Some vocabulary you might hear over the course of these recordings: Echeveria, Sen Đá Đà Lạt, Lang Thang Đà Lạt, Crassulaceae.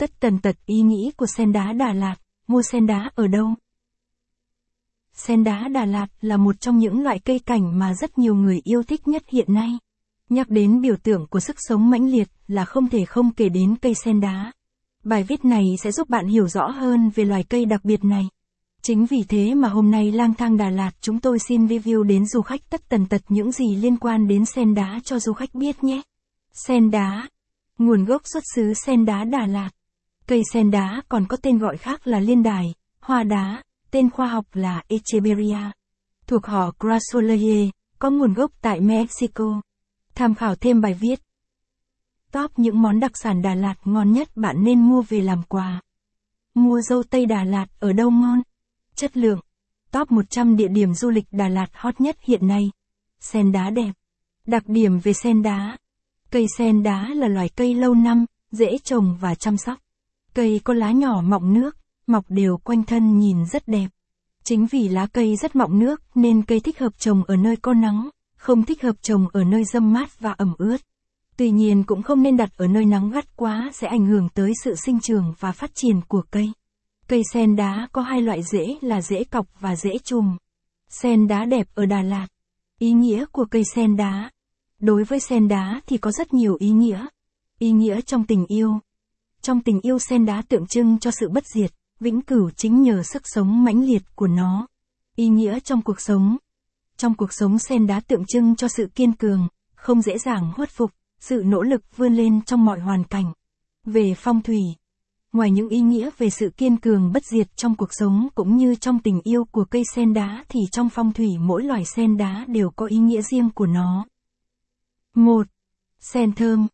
tất tần tật ý nghĩ của sen đá Đà Lạt, mua sen đá ở đâu? Sen đá Đà Lạt là một trong những loại cây cảnh mà rất nhiều người yêu thích nhất hiện nay. Nhắc đến biểu tượng của sức sống mãnh liệt là không thể không kể đến cây sen đá. Bài viết này sẽ giúp bạn hiểu rõ hơn về loài cây đặc biệt này. Chính vì thế mà hôm nay Lang Thang Đà Lạt chúng tôi xin review đến du khách tất tần tật những gì liên quan đến sen đá cho du khách biết nhé. Sen đá. Nguồn gốc xuất xứ sen đá Đà Lạt. Cây sen đá còn có tên gọi khác là liên đài, hoa đá, tên khoa học là Echeveria. Thuộc họ Crassulaceae, có nguồn gốc tại Mexico. Tham khảo thêm bài viết. Top những món đặc sản Đà Lạt ngon nhất bạn nên mua về làm quà. Mua dâu tây Đà Lạt ở đâu ngon? Chất lượng. Top 100 địa điểm du lịch Đà Lạt hot nhất hiện nay. Sen đá đẹp. Đặc điểm về sen đá. Cây sen đá là loài cây lâu năm, dễ trồng và chăm sóc. Cây có lá nhỏ mọng nước, mọc đều quanh thân nhìn rất đẹp. Chính vì lá cây rất mọng nước nên cây thích hợp trồng ở nơi có nắng, không thích hợp trồng ở nơi râm mát và ẩm ướt. Tuy nhiên cũng không nên đặt ở nơi nắng gắt quá sẽ ảnh hưởng tới sự sinh trưởng và phát triển của cây. Cây sen đá có hai loại rễ là rễ cọc và rễ chùm. Sen đá đẹp ở Đà Lạt. Ý nghĩa của cây sen đá. Đối với sen đá thì có rất nhiều ý nghĩa. Ý nghĩa trong tình yêu. Trong tình yêu sen đá tượng trưng cho sự bất diệt, vĩnh cửu chính nhờ sức sống mãnh liệt của nó. Ý nghĩa trong cuộc sống. Trong cuộc sống sen đá tượng trưng cho sự kiên cường, không dễ dàng khuất phục, sự nỗ lực vươn lên trong mọi hoàn cảnh. Về phong thủy. Ngoài những ý nghĩa về sự kiên cường bất diệt trong cuộc sống cũng như trong tình yêu của cây sen đá thì trong phong thủy mỗi loài sen đá đều có ý nghĩa riêng của nó. 1. Sen thơm.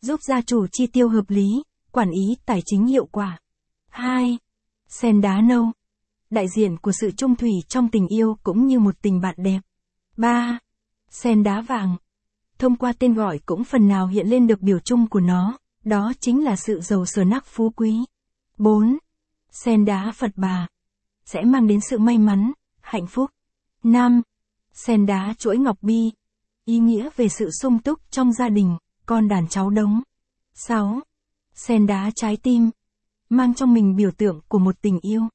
Giúp gia chủ chi tiêu hợp lý, quản lý tài chính hiệu quả. 2. Sen đá nâu. Đại diện của sự chung thủy trong tình yêu cũng như một tình bạn đẹp. 3. Sen đá vàng. Thông qua tên gọi cũng phần nào hiện lên được biểu chung của nó, đó chính là sự giàu sờ nắc phú quý. 4. Sen đá Phật Bà. Sẽ mang đến sự may mắn, hạnh phúc. 5. Sen đá chuỗi ngọc bi. Ý nghĩa về sự sung túc trong gia đình, con đàn cháu đống. 6. Sen đá trái tim. Mang trong mình biểu tượng của một tình yêu.